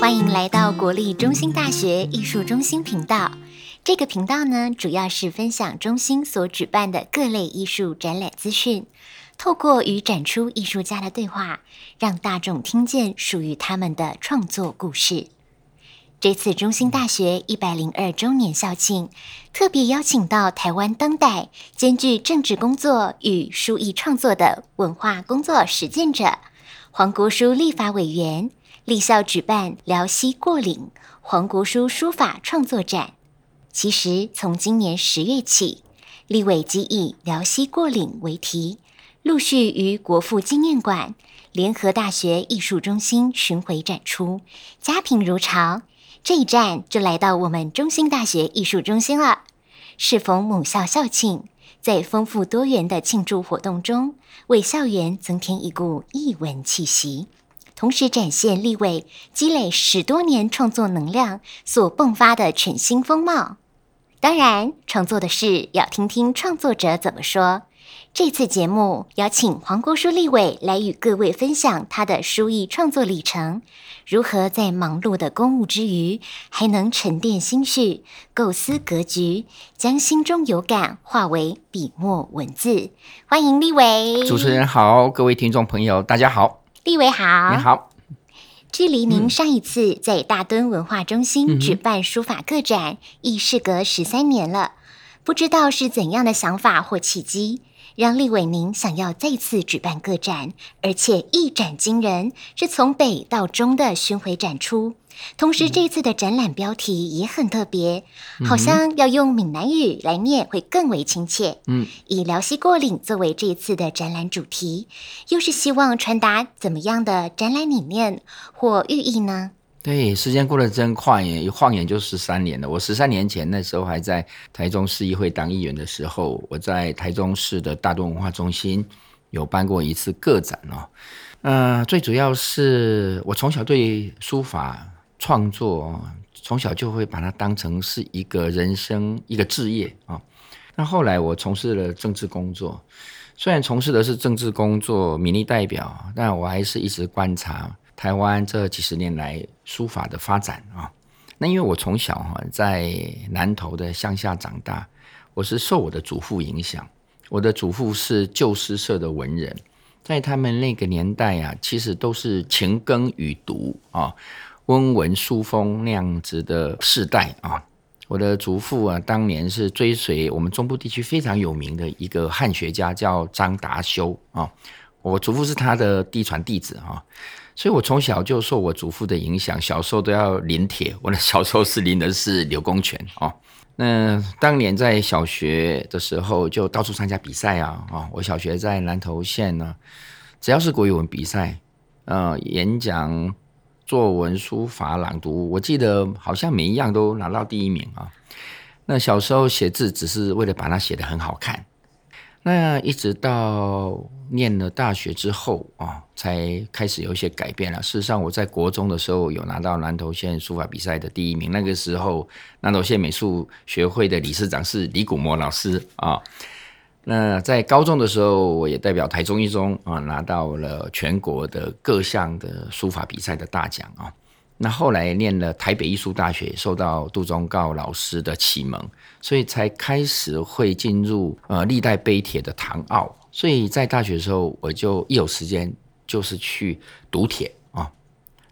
欢迎来到国立中兴大学艺术中心频道。这个频道呢，主要是分享中心所举办的各类艺术展览资讯，透过与展出艺术家的对话，让大众听见属于他们的创作故事。这次中兴大学102周年校庆，特别邀请到台湾当代兼具政治工作与书艺创作的文化工作实践者黄国书立法委员，立校举办辽西过岭黄国书书法创作展。其实从今年10月起，立委即以辽西过岭为题，陆续于国父纪念馆、联合大学艺术中心巡回展出，佳评如潮。这一站就来到我们中兴大学艺术中心了。适逢母校校庆，在丰富多元的庆祝活动中，为校园增添一股艺文气息，同时展现立委积累10多年创作能量所迸发的全新风貌。当然，创作的事要听听创作者怎么说。这次节目邀请黄国书立委来与各位分享他的书艺创作历程，如何在忙碌的公务之余，还能沉淀心绪，构思格局，将心中有感化为笔墨文字。欢迎立委。主持人好，各位听众朋友大家好。立委好。你好。距离您上一次在大墩文化中心举办书法个展已事隔13年了，不知道是怎样的想法或契机，让立委您想要再次举办个展，而且一展惊人，是从北到中的巡回展出。同时这次的展览标题也很特别，好像要用闽南语来念会更为亲切。以辽西过岭作为这次的展览主题，又是希望传达怎么样的展览理念或寓意呢？对，时间过得真快耶，一晃眼就13年了。我13年前那时候还在台中市议会当议员的时候，我在台中市的大墩文化中心有办过一次个展哦。最主要是我从小对书法创作，从小就会把它当成是一个人生一个志业哦。那后来我从事了政治工作，虽然从事的是政治工作，民意代表，但我还是一直观察台湾这几10年来书法的发展啊。那因为我从小在南投的乡下长大，我是受我的祖父影响。我的祖父是旧诗社的文人，在他们那个年代啊，其实都是勤耕雨读啊，温文书风那样子的世代啊。我的祖父啊，当年是追随我们中部地区非常有名的一个汉学家，叫张达修啊。我祖父是他的嫡传弟子啊，所以我从小就受我祖父的影响，小时候都要临帖。我的小时候是临的是柳公权啊。那当年在小学的时候就到处参加比赛啊。我小学在南投县呢，只要是国语文比赛，演讲、作文、书法、朗读，我记得好像每一样都拿到第1名啊。那小时候写字只是为了把它写得很好看。那一直到念了大学之后啊，才开始有一些改变了。事实上我在国中的时候有拿到南投县书法比赛的第1名，那个时候南投县美术学会的理事长是李古摩老师啊。那在高中的时候，我也代表台中一中啊，拿到了全国的各项的书法比赛的大奖啊。那后来念了台北艺术大学，受到杜忠誥老师的启蒙，所以才开始会进入历代碑帖的唐奥。所以在大学的时候，我就一有时间就是去读帖啊，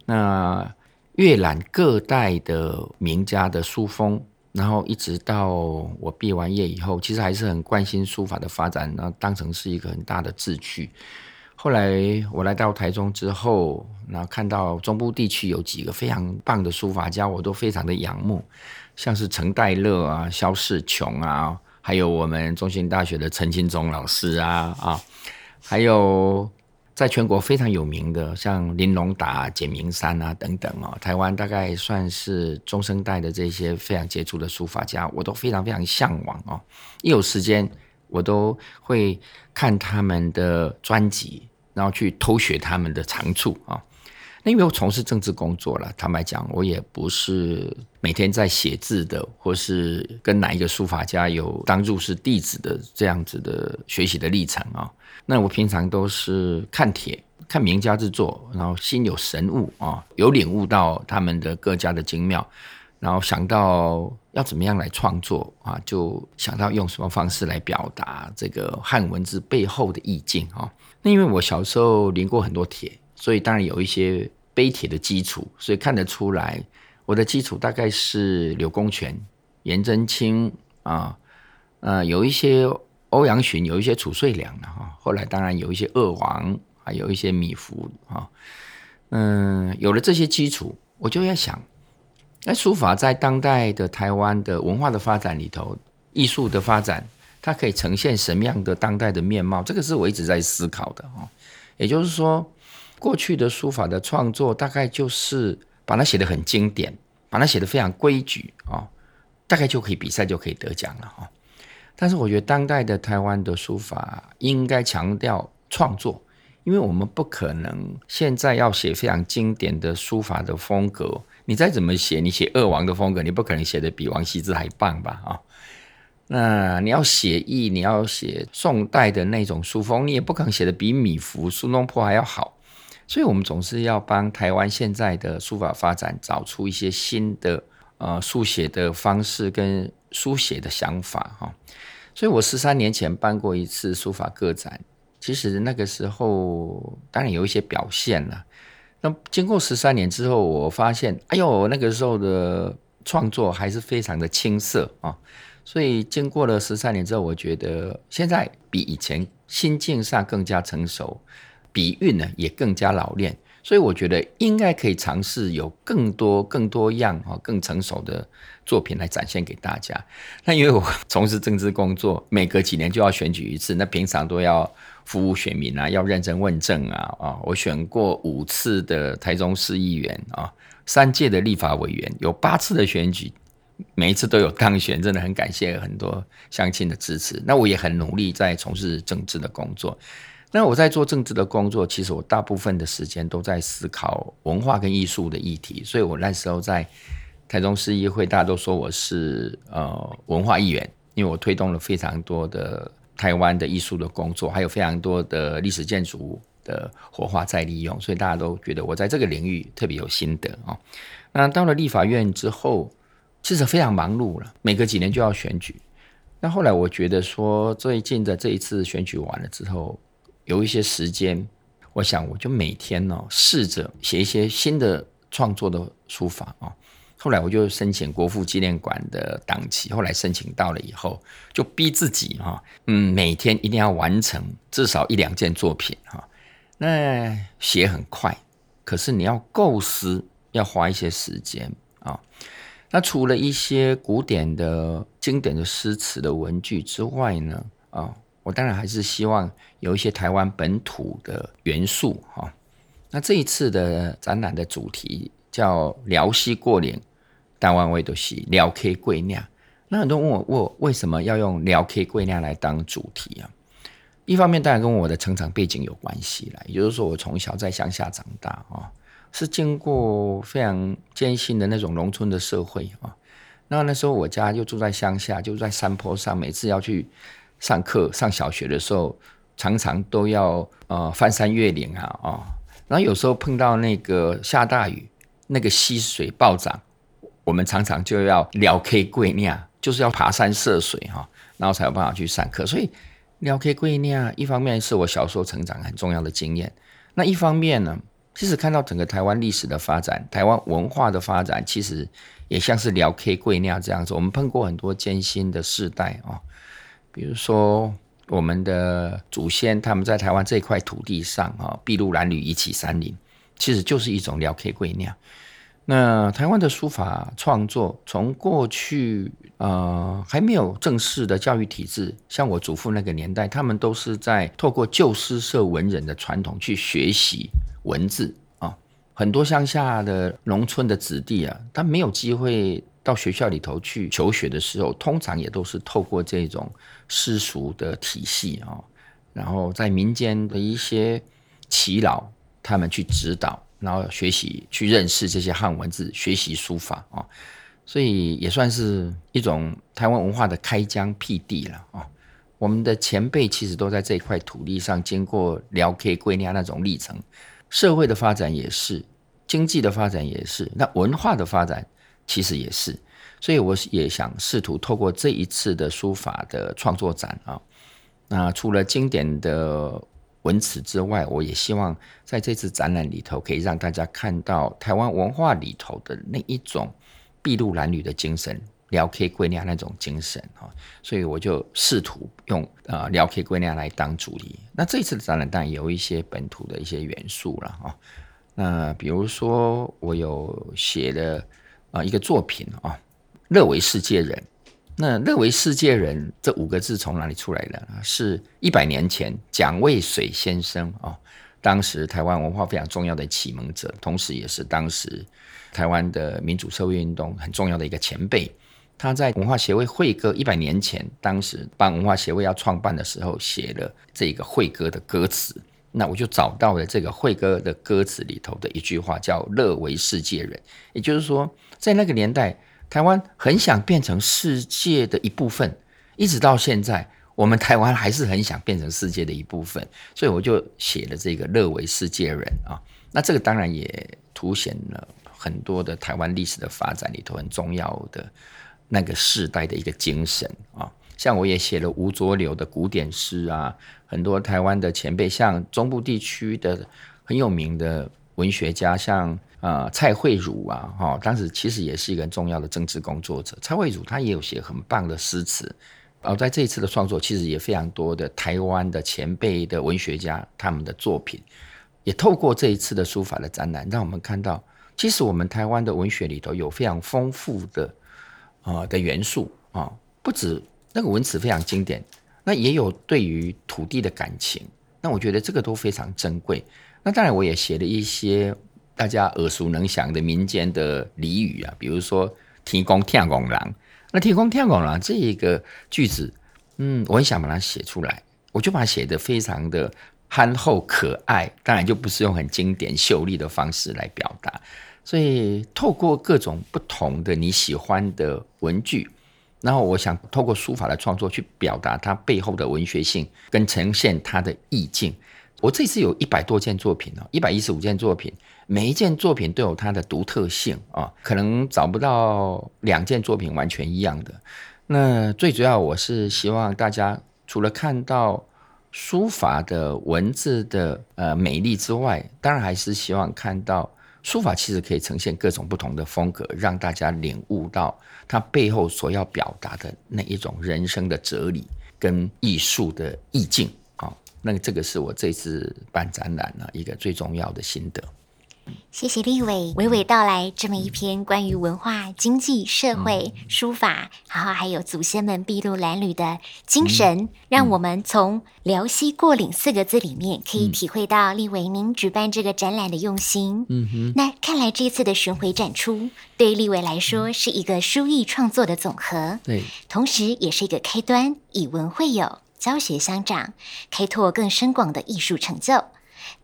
那阅览各代的名家的书风，然后一直到我毕完业以后，其实还是很关心书法的发展，那当成是一个很大的志趣。后来我来到台中之后，然后看到中部地区有几个非常棒的书法家，我都非常的仰慕，像是陈代乐啊、萧士琼啊，还有我们中兴大学的陈清宗老师啊，还有在全国非常有名的像林龙达、简明山啊等等哦。台湾大概算是中生代的这些非常杰出的书法家，我都非常非常向往哦。一有时间，我都会看他们的专辑，然后去偷学他们的长处啊。那因为我从事政治工作了，坦白讲，我也不是每天在写字的，或是跟哪一个书法家有当入室弟子的这样子的学习的历程啊。那我平常都是看帖，看名家制作，然后心有神悟啊，有领悟到他们的各家的精妙，然后想到要怎么样来创作啊，就想到用什么方式来表达这个汉文字背后的意境啊。那因为我小时候临过很多帖，所以当然有一些碑帖的基础，所以看得出来我的基础大概是柳公权、颜真卿啊，有一些欧阳询，有一些褚遂良啊，后来当然有一些鄂王，还有一些米芾啊，有了这些基础，我就在想，那书法在当代的台湾的文化的发展里头，艺术的发展，它可以呈现什么样的当代的面貌？这个是我一直在思考的啊。也就是说，过去的书法的创作大概就是把它写得很经典，把它写得非常规矩啊，大概就可以比赛就可以得奖了哈。但是我觉得当代的台湾的书法应该强调创作，因为我们不可能现在要写非常经典的书法的风格。你再怎么写，你写鄂王的风格，你不可能写得比王羲之还棒吧？啊，那你要写意，你要写宋代的那种书风，你也不可能写得比米芾、苏东坡还要好。所以我们总是要帮台湾现在的书法发展找出一些新的书写的方式跟书写的想法哈。所以我13年前办过一次书法个展，其实那个时候当然有一些表现了。那经过13年之后，我发现，哎呦，那个时候的创作还是非常的青涩啊。所以经过了13年之后，我觉得现在比以前心境上更加成熟，笔韵呢也更加老练，所以我觉得应该可以尝试有更多样、更成熟的作品来展现给大家。那因为我从事政治工作，每隔几年就要选举一次，那平常都要服务选民啊，要认真问政啊。我选过5次的台中市议员啊，3届的立法委员，有8次的选举，每一次都有当选，真的很感谢很多乡亲的支持。那我也很努力在从事政治的工作。那我在做政治的工作，其实我大部分的时间都在思考文化跟艺术的议题，所以我那时候在台中市议会，大家都说我是文化议员，因为我推动了非常多的台湾的艺术的工作，还有非常多的历史建筑的活化再利用，所以大家都觉得我在这个领域特别有心得啊。那到了立法院之后，其实非常忙碌了，每隔几年就要选举。那后来我觉得说，最近的这一次选举完了之后，有一些时间，我想我就每天试着写一些新的创作的书法。后来我就申请国父纪念馆的党旗，后来申请到了以后，就逼自己每天一定要完成至少1-2件作品。那写很快，可是你要构思要花一些时间。那除了一些古典的经典的诗词的文句之外呢我当然还是希望有一些台湾本土的元素。那这一次的展览的主题叫寮溪过岭，台湾味都是寮溪过岭。那很多人问我为什么要用寮溪过岭来当主题啊？一方面当然跟我的成长背景有关系啦，也就是说我从小在乡下长大，是经过非常艰辛的那种农村的社会。那时候我家就住在乡下，就在山坡上，每次要去上课上小学的时候，常常都要翻山越岭。然后有时候碰到那个下大雨，那个溪水暴涨，我们常常就要寮溪过岭，就是要爬山涉水，然后才有办法去上课。所以寮溪过岭一方面是我小时候成长很重要的经验，那一方面呢，其实看到整个台湾历史的发展，台湾文化的发展，其实也像是寮溪过岭这样子。我们碰过很多艰辛的世代。比如说我们的祖先他们在台湾这块土地上筚路蓝缕，以启山林，其实就是一种寮溪过岭。那台湾的书法创作从过去还没有正式的教育体制，像我祖父那个年代，他们都是在透过旧诗社文人的传统去学习文字。很多乡下的农村的子弟啊，他没有机会到学校里头去求学的时候，通常也都是透过这种私塾的体系，然后在民间的一些耆老他们去指导，然后学习去认识这些汉文字，学习书法。所以也算是一种台湾文化的开疆辟地了。我们的前辈其实都在这块土地上经过寮溪过岭那种历程，社会的发展也是，经济的发展也是，那文化的发展其实也是。所以我也想试图透过这一次的书法的创作展啊，那除了经典的文史之外，我也希望在这次展览里头可以让大家看到台湾文化里头的那一种筚路蓝缕的精神，聊 K 归纳那种精神。所以我就试图用聊 K 归纳来当主题。那这一次的展览当然有一些本土的一些元素啦，那比如说我有写了一个作品啊，乐为世界人。那乐为世界人这五个字从哪里出来的？是100年前蒋渭水先生啊，当时台湾文化非常重要的启蒙者，同时也是当时台湾的民主社会运动很重要的一个前辈。他在文化协会会歌100年前，当时帮文化协会要创办的时候，写了这个会歌的歌词。那我就找到了这个会歌的歌词里头的一句话，叫乐为世界人。也就是说，在那个年代，台湾很想变成世界的一部分，一直到现在，我们台湾还是很想变成世界的一部分，所以我就写了这个乐为世界人啊。那这个当然也凸显了很多的台湾历史的发展里头很重要的那个世代的一个精神啊。像我也写了吴浊流的古典诗啊，很多台湾的前辈，像中部地区的很有名的文学家，像蔡慧茹啊，当时其实也是一个很重要的政治工作者。蔡慧茹她也有写很棒的诗词。在这一次的创作，其实也非常多的台湾的前辈的文学家他们的作品，也透过这一次的书法的展览，让我们看到，其实我们台湾的文学里头有非常丰富的元素啊，不止那个文史非常经典，那也有对于土地的感情。那我觉得这个都非常珍贵。那当然，我也写了一些大家耳熟能详的民间的俚语啊，比如说天公疼憨人。那天公疼憨人这一个句子，我很想把它写出来，我就把它写得非常的憨厚可爱，当然就不是用很经典秀丽的方式来表达。所以透过各种不同的你喜欢的文具，然后我想透过书法的创作去表达它背后的文学性跟呈现它的意境。我这次有100多件作品，115件作品，每一件作品都有它的独特性，可能找不到2件作品完全一样的。那最主要我是希望大家除了看到书法的文字的美丽之外，当然还是希望看到书法其实可以呈现各种不同的风格，让大家领悟到它背后所要表达的那一种人生的哲理跟艺术的意境。那这个是我这次办展览一个最重要的心得。谢谢立委娓娓道来这么一篇关于文化、经济、社会、书法，然后还有祖先们筚路蓝缕的精神，让我们从辽西过岭4个字里面可以体会到立委您举办这个展览的用心。那看来这次的巡回展出对立委来说是一个书艺创作的总和，对，同时也是一个开端，以文会友，教学相长，开拓更深广的艺术成就。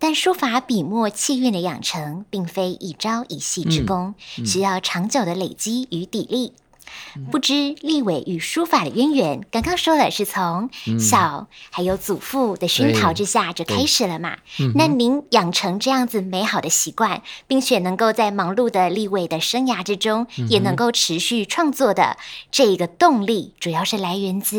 但书法笔墨气韵的养成并非一朝一夕之功，需要长久的累积与砥砺。不知立委与书法的渊源，刚刚说了是从小还有祖父的熏陶之下就开始了嘛，那您养成这样子美好的习惯，并且能够在忙碌的立委的生涯之中也能够持续创作的这一个动力，主要是来源自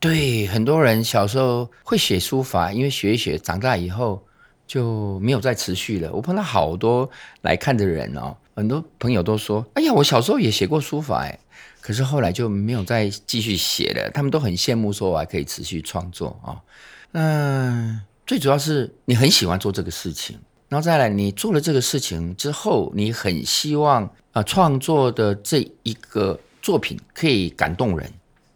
对，很多人小时候会写书法，因为学一学，长大以后就没有再持续了。我碰到好多来看的人哦，很多朋友都说：“哎呀，我小时候也写过书法，可是后来就没有再继续写了。”他们都很羡慕，说我还可以持续创作啊。最主要是你很喜欢做这个事情，然后再来你做了这个事情之后，你很希望创作的这一个作品可以感动人。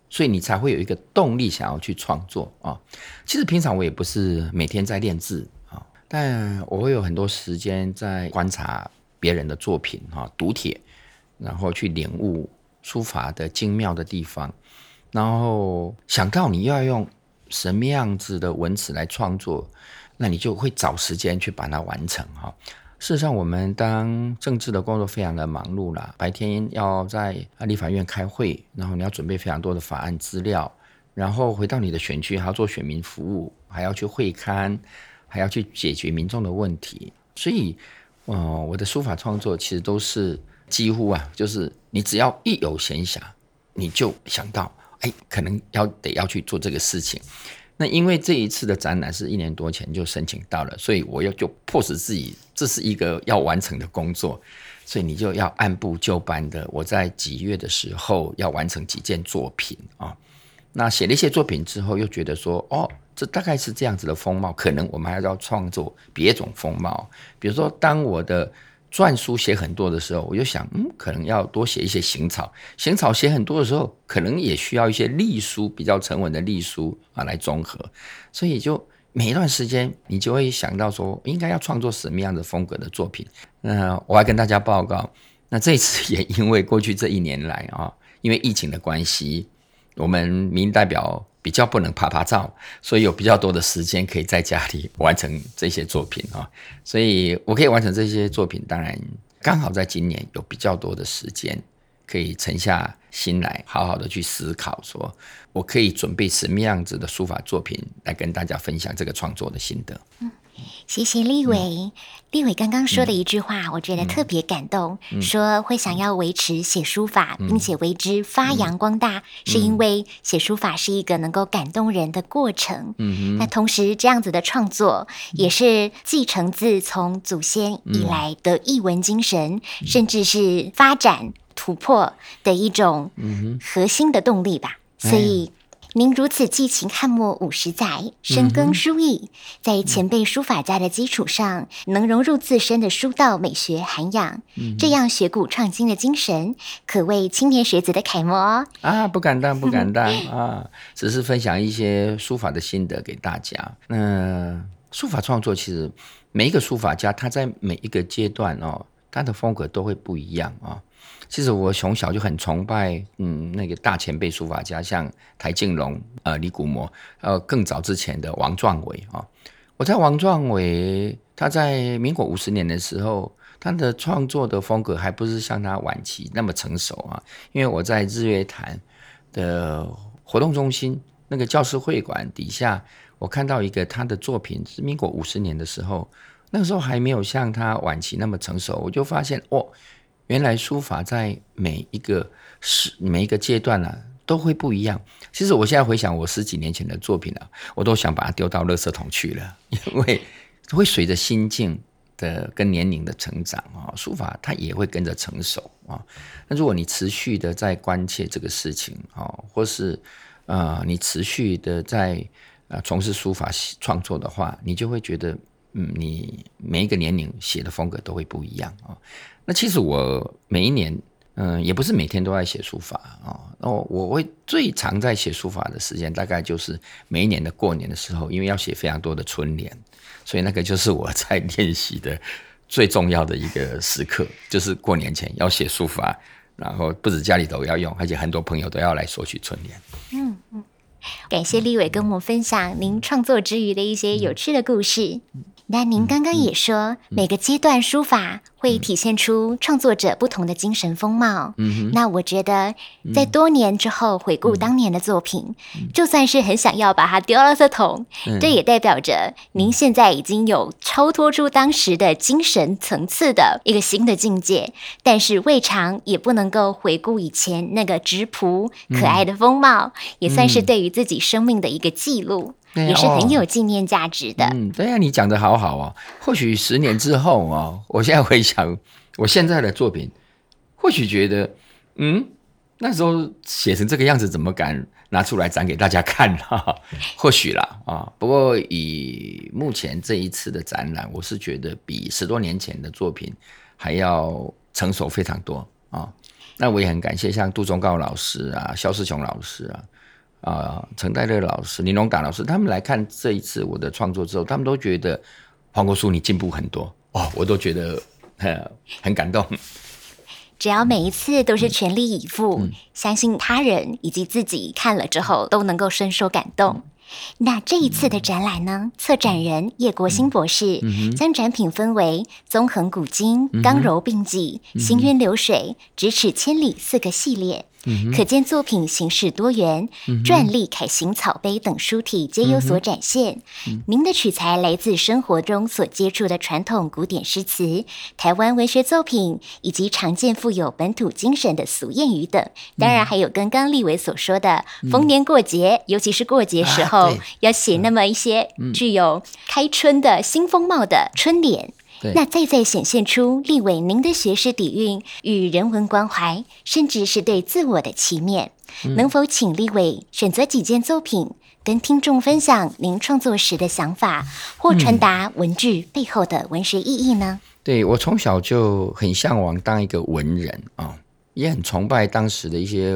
所以你才会有一个动力想要去创作啊。其实平常我也不是每天在练字啊，但我会有很多时间在观察别人的作品啊，读帖，然后去领悟书法的精妙的地方，然后想到你要用什么样子的文字来创作，那你就会找时间去把它完成啊。事实上我们当政治的工作非常的忙碌啦，白天要在立法院开会，然后你要准备非常多的法案资料，然后回到你的选区还要做选民服务，还要去会刊，还要去解决民众的问题。所以我的书法创作其实都是几乎啊，就是你只要一有闲暇你就想到可能得要去做这个事情。那因为这一次的展览是1年多前就申请到了，所以我就迫使自己这是一个要完成的工作，所以你就要按部就班的。我在几月的时候要完成几件作品啊，那写了一些作品之后又觉得说这大概是这样子的风貌，可能我们还要创作别种风貌。比如说当我的篆书写很多的时候，我就想可能要多写一些行草。行草写很多的时候，可能也需要一些隶书，比较沉稳的隶书来综合。所以就每一段时间你就会想到说应该要创作什么样的风格的作品。那我还跟大家报告，那这一次也因为过去这1年来因为疫情的关系，我们民意代表比较不能拍照，所以有比较多的时间可以在家里完成这些作品。所以我可以完成这些作品，当然刚好在今年有比较多的时间可以沉下心来好好的去思考，说我可以准备什么样子的书法作品来跟大家分享这个创作的心得。谢谢立委。立委刚刚说的一句话我觉得特别感动，说会想要维持写书法并且为之发扬光大，是因为写书法是一个能够感动人的过程。那同时这样子的创作也是继承自从祖先以来的艺文精神，甚至是发展突破的一种核心的动力吧。所以您如此寄情翰墨50载，深耕书艺，在前辈书法家的基础上，能融入自身的书道美学涵养，这样学古创新的精神，可谓青年学子的楷模哦。不敢当，不敢当只是分享一些书法的心得给大家。书法创作其实每一个书法家他在每一个阶段他的风格都会不一样其实我从小就很崇拜那个大前辈书法家，像台静农、李谷谟，更早之前的王壮伟我在王壮伟他在民国50年的时候，他的创作的风格还不是像他晚期那么成熟因为我在日月潭的活动中心那个教师会馆底下，我看到一个他的作品是民国50年的时候，那时候还没有像他晚期那么成熟。我就发现原来书法在每一个阶段都会不一样。其实我现在回想我10几年前的作品我都想把它丢到垃圾桶去了，因为会随着心境的跟年龄的成长书法它也会跟着成熟那如果你持续的在关切这个事情或是你持续的在从事书法创作的话，你就会觉得你每一个年龄写的风格都会不一样那其实我每一年也不是每天都在写书法我会最常在写书法的时间大概就是每一年的过年的时候，因为要写非常多的春联，所以那个就是我在练习的最重要的一个时刻，就是过年前要写书法，然后不止家里头要用，而且很多朋友都要来索取春联。感谢立委跟我们分享您创作之余的一些有趣的故事。那您刚刚也说每个阶段书法会体现出创作者不同的精神风貌那我觉得在多年之后回顾当年的作品就算是很想要把它丢到垃圾桶这也代表着您现在已经有超脱出当时的精神层次的一个新的境界，但是未尝也不能够回顾以前那个质朴可爱的风貌也算是对于自己生命的一个记录也是很有纪念价值的对啊，你讲得好好或许10年之后我现在回想我现在的作品，或许觉得那时候写成这个样子怎么敢拿出来展给大家看或许啦不过以目前这一次的展览，我是觉得比10多年前的作品还要成熟非常多那我也很感谢像杜忠告老师萧世雄老师陈代乐老师、林隆达老师，他们来看这一次我的创作之后，他们都觉得黄国书你进步很多我都觉得很感动。只要每一次都是全力以赴相信他人以及自己看了之后都能够深受感动那这一次的展览呢，策展人叶国兴博士将展品分为纵横古今、刚柔并济、行云流水、咫尺千里4个系列可见作品形式多元，篆隶、楷行、草碑等书体皆有所展现。您的取材来自生活中所接触的传统古典诗词、台湾文学作品，以及常见富有本土精神的俗谚语等。当然还有跟刚立委所说的逢年过节，尤其是过节时候、要写那么一些具有开春的新风貌的春联。那再显现出立委您的学识底蕴与人文关怀，甚至是对自我的期勉。能否请立委选择几件作品跟听众分享您创作时的想法，或传达文句背后的文学意义呢？对，我从小就很向往当一个文人、也很崇拜当时的一些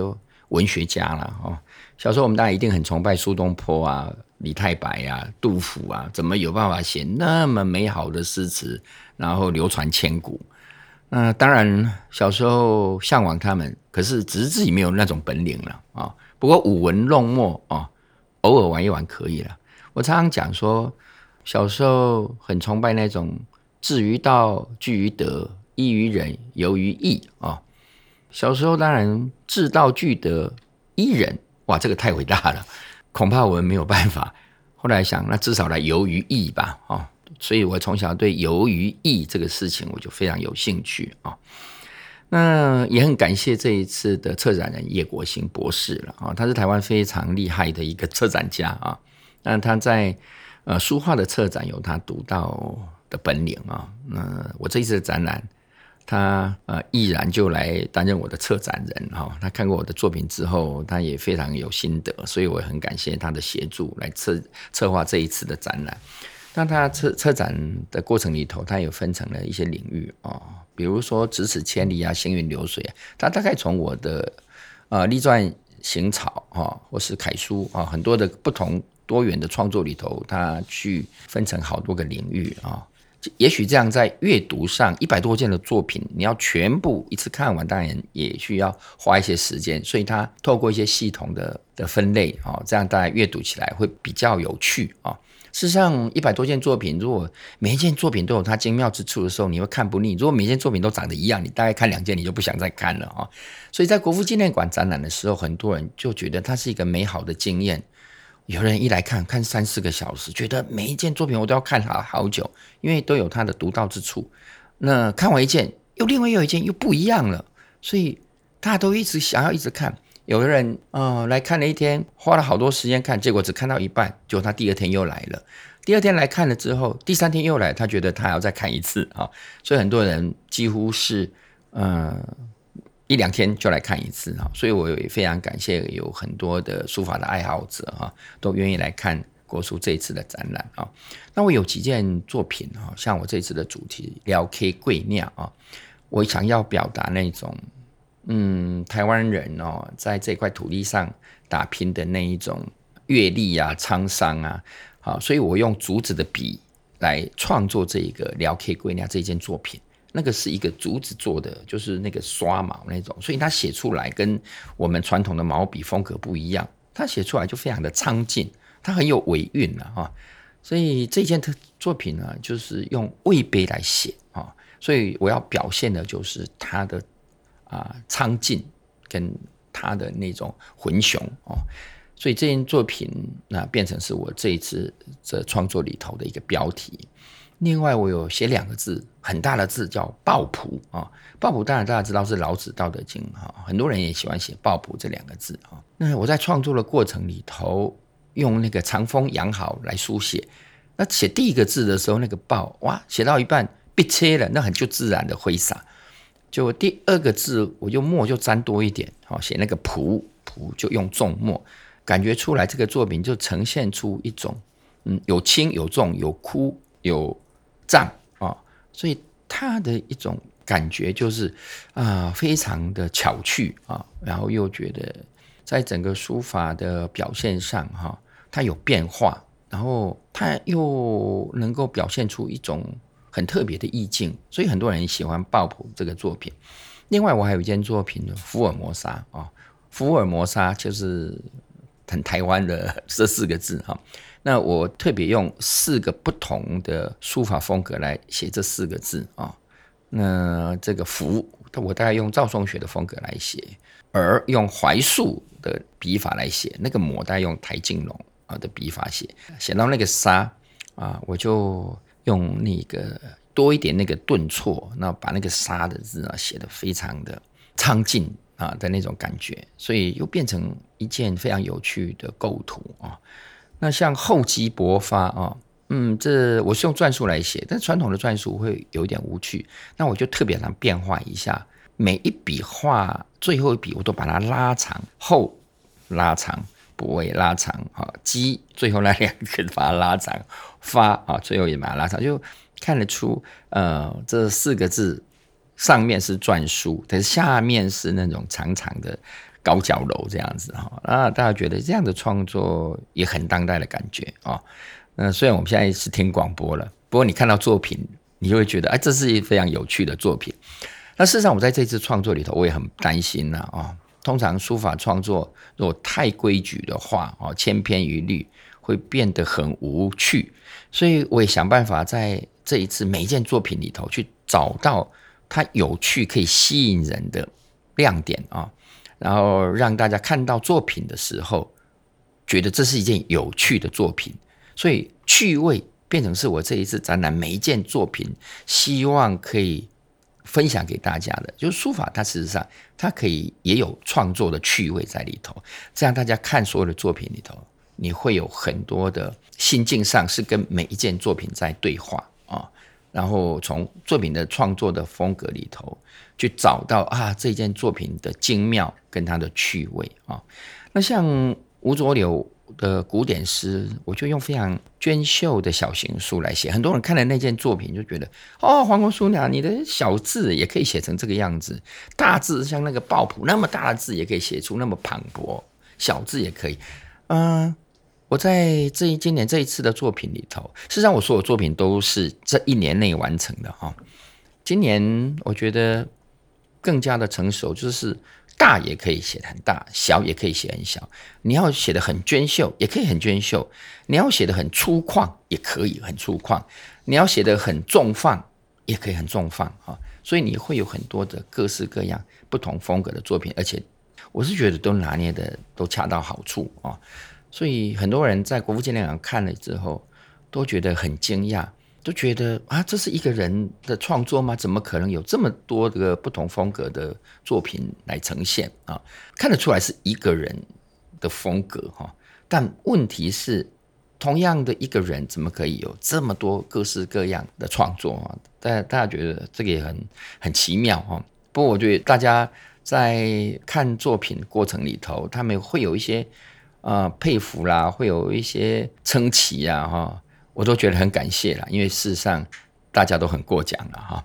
文学家啦、小时候我们当然一定很崇拜苏东坡啊、李太白啊、杜甫啊，怎么有办法写那么美好的诗词，然后流传千古？那当然，小时候向往他们，可是只是自己没有那种本领了啊、不过舞文弄墨啊、偶尔玩一玩可以了。我常常讲说，小时候很崇拜那种志于道、居于德、依于人、游于义啊、小时候当然志道具德依人，哇，这个太伟大了。恐怕我们没有办法，后来想那至少来游于艺吧、所以我从小对游于艺这个事情我就非常有兴趣、那也很感谢这一次的策展人叶国兴博士了、他是台湾非常厉害的一个策展家、那他在、书画的策展有他独到的本领、那我这一次的展览他、毅然就来担任我的策展人、他看过我的作品之后，他也非常有心得，所以我很感谢他的协助来策划这一次的展览。那他 策展的过程里头，他也分成了一些领域、比如说咫尺千里啊、行云流水、他大概从我的隶篆行草、或是楷书、很多的不同多元的创作里头，他去分成好多个领域啊。也许这样在阅读上100多件的作品，你要全部一次看完，当然也需要花一些时间，所以它透过一些系统 的分类、这样大家阅读起来会比较有趣、事实上100多件作品，如果每一件作品都有它精妙之处的时候，你会看不腻。如果每一件作品都长得一样，你大概看2件你就不想再看了、所以在国父纪念馆展览的时候，很多人就觉得它是一个美好的经验，有人一来看3-4个小时，觉得每一件作品我都要看好久，因为都有它的独到之处。那看完一件又另外又一件又不一样了，所以大家都一直想要一直看。有的人、来看了一天，花了好多时间看，结果只看到一半，结果他第二天又来了，第二天来看了之后，第三天又来，他觉得他还要再看一次、所以很多人几乎是1-2天就来看一次，所以我也非常感谢有很多的书法的爱好者都愿意来看国书这一次的展览。那我有几件作品，像我这次的主题聊 K 贵酿，我想要表达那种台湾人在这块土地上打拼的那一种阅历啊、沧桑啊，所以我用竹子的笔来创作这一个聊 K 贵酿这件作品。那个是一个竹子做的，就是那个刷毛那种，所以它写出来跟我们传统的毛笔风格不一样，它写出来就非常的苍劲，它很有尾韵了、所以这件作品呢，就是用魏碑来写、所以我要表现的就是它的苍劲跟它的那种浑雄、所以这件作品变成是我这一次这创作里头的一个标题。另外我有写2个字，很大的字叫抱朴、抱朴当然大家知道是老子道德经、很多人也喜欢写抱朴这2个字、那我在创作的过程里头用那个长风羊毫来书写，那写第一个字的时候，那个抱，哇，写到一半被切了，那很就自然的挥洒，就第2个字我就墨就沾多一点、写那个朴，朴就用重墨，感觉出来这个作品就呈现出一种有轻有重有枯有胀、所以他的一种感觉就是、非常的巧趣、然后又觉得在整个书法的表现上、它有变化，然后它又能够表现出一种很特别的意境，所以很多人喜欢抱朴这个作品。另外我还有一件作品福尔摩沙、福尔摩沙就是很台湾的这4个字、那我特别用4个不同的书法风格来写这4个字、那这个福我大概用赵松学的风格来写，而用怀素的笔法来写，那个我大概用台静农的笔法写，写到那个沙啊，我就用那个多一点那个顿挫，那把那个沙的字啊写得非常的苍劲啊的那种感觉，所以又变成一件非常有趣的构图啊。那像厚积薄发啊。这我是用篆书来写，但传统的篆书会有一点无趣，那我就特别想变化一下，每一笔画最后一笔我都把它拉长，厚拉长，薄也拉长，积最后那两个把它拉长，发最后也把它拉长，就看得出这四个字上面是篆书，但是下面是那种长长的高脚楼这样子，那大家觉得这样的创作也很当代的感觉啊。虽然我们现在是听广播了，不过你看到作品你就会觉得这是一非常有趣的作品。那事实上我在这次创作里头我也很担心通常书法创作如果太规矩的话千篇一律会变得很无趣，所以我也想办法在这一次每一件作品里头去找到它有趣可以吸引人的亮点然后让大家看到作品的时候觉得这是一件有趣的作品，所以趣味变成是我这一次展览每一件作品希望可以分享给大家的，就是书法它事实上它可以也有创作的趣味在里头，这样大家看所有的作品里头你会有很多的心境上是跟每一件作品在对话然后从作品的创作的风格里头去找到这件作品的精妙跟它的趣味那像吴浊流的古典诗我就用非常娟秀的小行书来写，很多人看了那件作品就觉得黄公孙娘你的小字也可以写成这个样子，大字像那个抱朴那么大的字也可以写出那么磅礴，小字也可以我在今年这一次的作品里头，事实上我所有作品都是这一年内完成的今年我觉得更加的成熟，就是大也可以写很大，小也可以写很小，你要写得很娟秀也可以很娟秀，你要写得很粗犷也可以很粗犷，你要写得很重放也可以很重放所以你会有很多的各式各样不同风格的作品，而且我是觉得都拿捏的都恰到好处所以很多人在国父纪念馆看了之后都觉得很惊讶，都觉得这是一个人的创作吗？怎么可能有这么多个不同风格的作品来呈现看得出来是一个人的风格但问题是同样的一个人怎么可以有这么多各式各样的创作大家觉得这个也很奇妙不过我觉得大家在看作品过程里头他们会有一些佩服啦，会有一些称奇我都觉得很感谢啦，因为事实上大家都很过奖了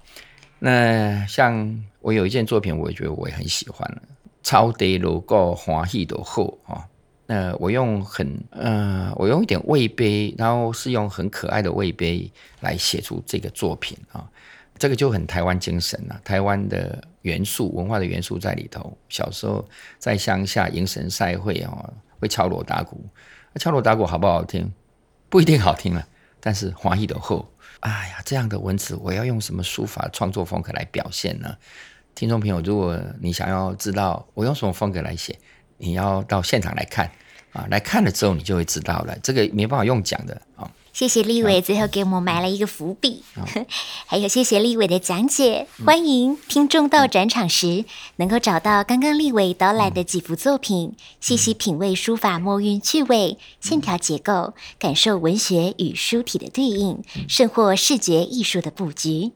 那像我有一件作品我觉得我也很喜欢了，草地如果欢喜就好那我用一点魏碑，然后是用很可爱的魏碑来写出这个作品这个就很台湾精神台湾的元素文化的元素在里头，小时候在乡下迎神赛会会敲锣打鼓，敲锣打鼓好不好听？不一定好听了，但是欢喜就好。哎呀，这样的文字我要用什么书法创作风格来表现呢？听众朋友，如果你想要知道我用什么风格来写，你要到现场来看来看了之后你就会知道了，这个没办法用讲的谢谢立委最后给我们埋了一个伏笔还有谢谢立委的讲解欢迎听众到展场时能够找到刚刚立委导览的几幅作品细细品味书法墨韵趣味线条结构，感受文学与书体的对应，甚或视觉艺术的布局。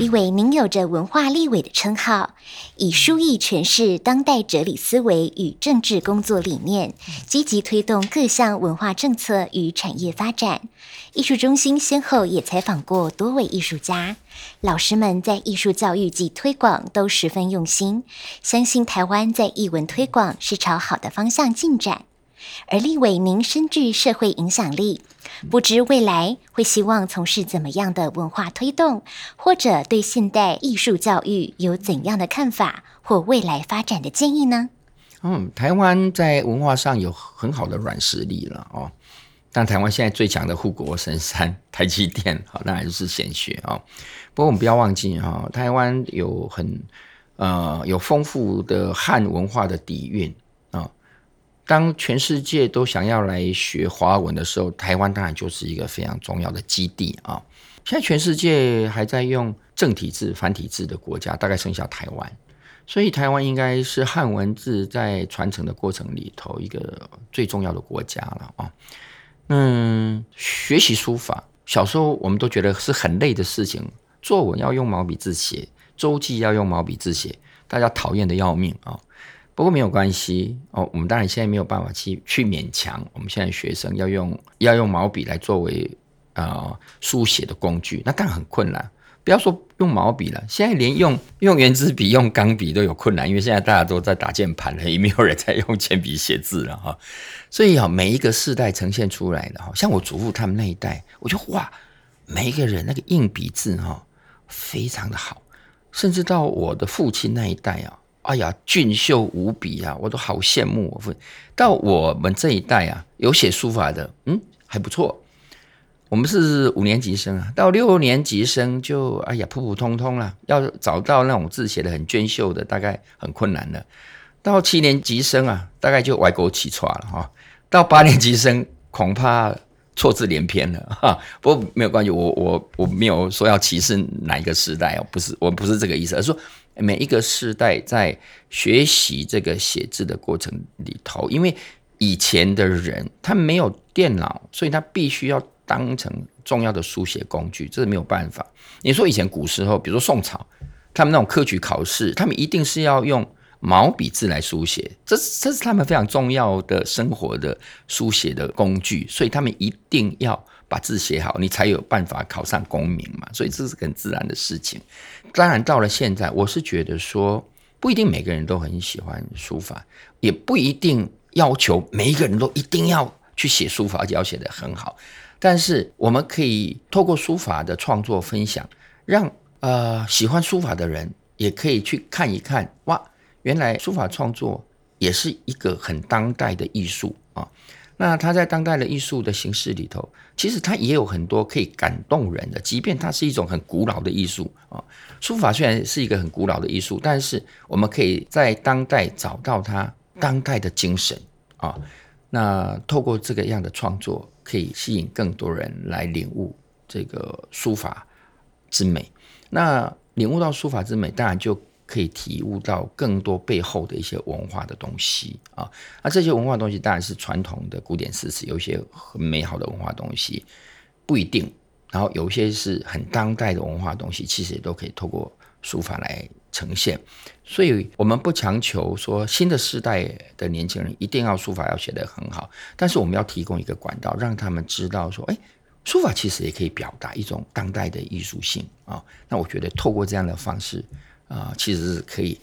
立委您有着文化立委的称号，以书艺诠释当代哲理思维与政治工作理念，积极推动各项文化政策与产业发展。艺术中心先后也采访过多位艺术家，老师们在艺术教育及推广都十分用心，相信台湾在艺文推广是朝好的方向进展。而立委您深具社会影响力，不知未来会希望从事怎么样的文化推动，或者对现代艺术教育有怎样的看法或未来发展的建议呢？台湾在文化上有很好的软实力了但台湾现在最强的护国神山台积电那还是显学不过我们不要忘记台湾有很有丰富的汉文化的底蕴啊。当全世界都想要来学华文的时候，台湾当然就是一个非常重要的基地啊。现在全世界还在用正体字、繁体字的国家，大概剩下台湾，所以台湾应该是汉文字在传承的过程里头一个最重要的国家了啊。学习书法，小时候我们都觉得是很累的事情，作文要用毛笔字写，周记要用毛笔字写，大家讨厌的要命啊。不过没有关系哦，我们当然现在没有办法去勉强我们现在学生要用毛笔来作为书写的工具，那当然很困难。不要说用毛笔了，现在连用圆珠笔、用钢笔都有困难，因为现在大家都在打键盘了，也没有人在用铅笔写字了哈。所以每一个世代呈现出来的哈，像我祖父他们那一代，我就哇，每一个人那个硬笔字哈，非常的好，甚至到我的父亲那一代啊，哎呀，俊秀无比啊，我都好羡慕我父亲。到我们这一代啊，有写书法的，还不错。我们是5年级生啊，到6年级生就哎呀普普通通啦，要找到那种字写的很娟秀的，大概很困难了。到7年级生啊，大概就歪狗起床了哈。到8年级生恐怕错字连篇了哈。不过没有关系，我没有说要歧视哪一个世代哦，不是，我不是这个意思，而是说每一个世代在学习这个写字的过程里头，因为以前的人他没有电脑，所以他必须要当成重要的书写工具，这是没有办法。你说以前古时候，比如说宋朝，他们那种科举考试，他们一定是要用毛笔字来书写，这是他们非常重要的生活的书写的工具，所以他们一定要把字写好，你才有办法考上功名嘛。所以这是很自然的事情。当然到了现在，我是觉得说，不一定每个人都很喜欢书法，也不一定要求每一个人都一定要去写书法，而且要写得很好。但是我们可以透过书法的创作分享，让喜欢书法的人也可以去看一看，哇，原来书法创作也是一个很当代的艺术啊。那它在当代的艺术的形式里头，其实它也有很多可以感动人的，即便它是一种很古老的艺术啊。书法虽然是一个很古老的艺术，但是我们可以在当代找到它当代的精神啊。那透过这个样的创作，可以吸引更多人来领悟这个书法之美。那领悟到书法之美，当然就可以体悟到更多背后的一些文化的东西啊。那这些文化的东西，当然是传统的古典诗词，有一些很美好的文化的东西，不一定。然后有一些是很当代的文化的东西，其实也都可以透过书法来呈现。所以我们不强求说新的世代的年轻人一定要书法要写得很好，但是我们要提供一个管道，让他们知道说，书法其实也可以表达一种当代的艺术性啊。那我觉得透过这样的方式其实是可以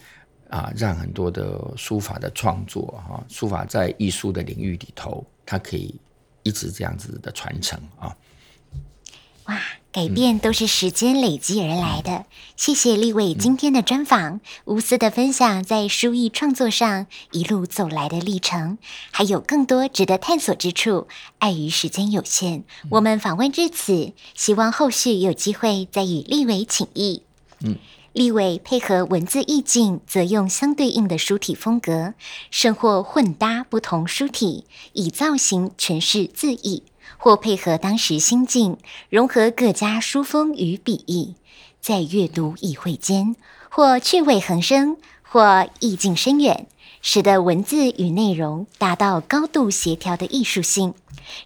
让很多的书法的创作书法在艺术的领域里头，它可以一直这样子的传承啊。哇，改变都是时间累积而来的。谢谢立委今天的专访，无私的分享在书艺创作上一路走来的历程，还有更多值得探索之处。碍于时间有限，我们访问至此，希望后续有机会再与立委请益。立委配合文字意境，则用相对应的书体风格，甚或混搭不同书体，以造型诠释字意，或配合当时心境，融合各家书风与笔意，在阅读意会间，或趣味横生，或意境深远，使得文字与内容达到高度协调的艺术性，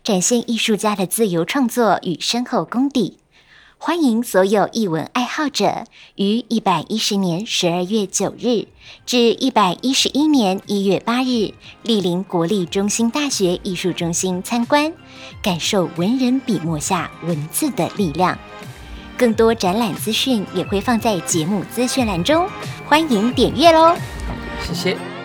展现艺术家的自由创作与深厚功底。欢迎所有艺文爱好者于110年12月9日至111年1月8日莅临国立中兴大学艺术中心参观，感受文人笔墨下文字的力量。更多展览资讯也会放在节目资讯栏中，欢迎点阅咯。谢谢。